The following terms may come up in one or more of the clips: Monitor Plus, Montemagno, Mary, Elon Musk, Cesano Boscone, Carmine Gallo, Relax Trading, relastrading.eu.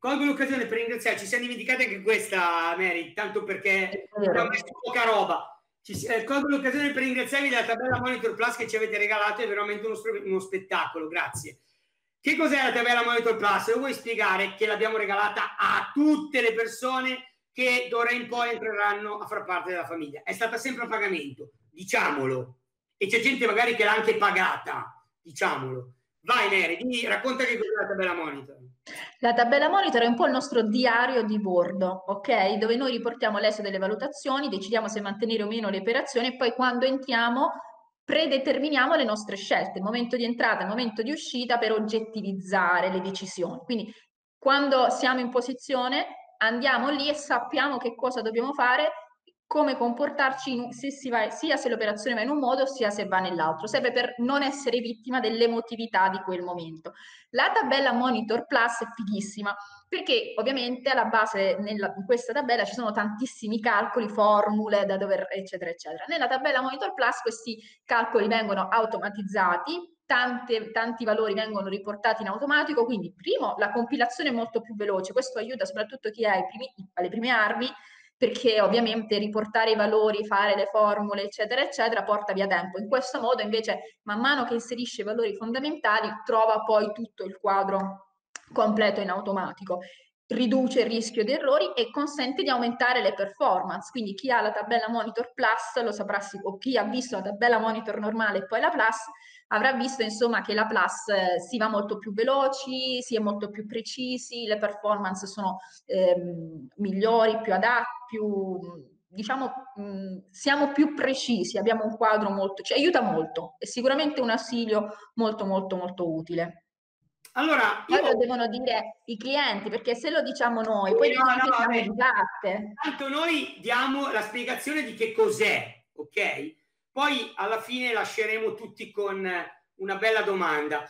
Colgo l'occasione per ringraziare, ci siamo dimenticati anche questa, Mary, tanto perché abbiamo messo poca roba. Colgo l'occasione per ringraziarvi della tabella Monitor Plus che ci avete regalato, è veramente uno spettacolo, grazie. Che cos'è la tabella Monitor Plus? Lo vuoi spiegare che l'abbiamo regalata a tutte le persone che d'ora in poi entreranno a far parte della famiglia? È stata sempre a pagamento, diciamolo. E c'è gente magari che l'ha anche pagata, diciamolo. Vai Mary, racconta che cos'è la tabella Monitor. La tabella Monitor è un po' il nostro diario di bordo, ok? Dove noi riportiamo l'esito delle valutazioni, decidiamo se mantenere o meno le operazioni e poi quando entriamo predeterminiamo le nostre scelte, il momento di entrata, il momento di uscita per oggettivizzare le decisioni. Quindi quando siamo in posizione andiamo lì e sappiamo che cosa dobbiamo fare, come comportarci sia se l'operazione va in un modo sia se va nell'altro, serve per non essere vittima dell'emotività di quel momento. La tabella Monitor Plus è fighissima perché ovviamente alla base in questa tabella ci sono tantissimi calcoli, formule da dover eccetera eccetera. Nella tabella Monitor Plus questi calcoli vengono automatizzati, tanti valori vengono riportati in automatico, quindi primo la compilazione è molto più veloce, questo aiuta soprattutto chi ha alle prime armi, perché ovviamente riportare i valori, fare le formule, eccetera, eccetera, porta via tempo. In questo modo, invece, man mano che inserisce i valori fondamentali, trova poi tutto il quadro completo in automatico, riduce il rischio di errori e consente di aumentare le performance. Quindi chi ha la tabella Monitor Plus lo saprà, o chi ha visto la tabella Monitor normale e poi la Plus, avrà visto insomma che la Plus si va molto più veloci, si è molto più precisi, le performance sono migliori, più adatte, siamo più precisi, abbiamo un quadro molto, ci aiuta molto, è sicuramente un ausilio molto utile. Allora, lo devono dire i clienti, perché se lo diciamo noi, poi tanto noi diamo la spiegazione di che cos'è, ok? Poi alla fine lasceremo tutti con una bella domanda.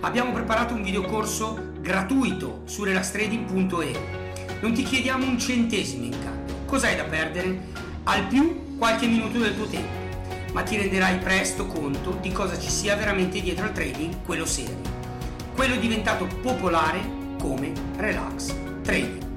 Abbiamo preparato un videocorso gratuito su relastrading.eu. Non ti chiediamo un centesimo in cambio. Cos'hai da perdere? Al più qualche minuto del tuo tempo, ma ti renderai presto conto di cosa ci sia veramente dietro al trading, quello serio. Quello diventato popolare come Relax Trading.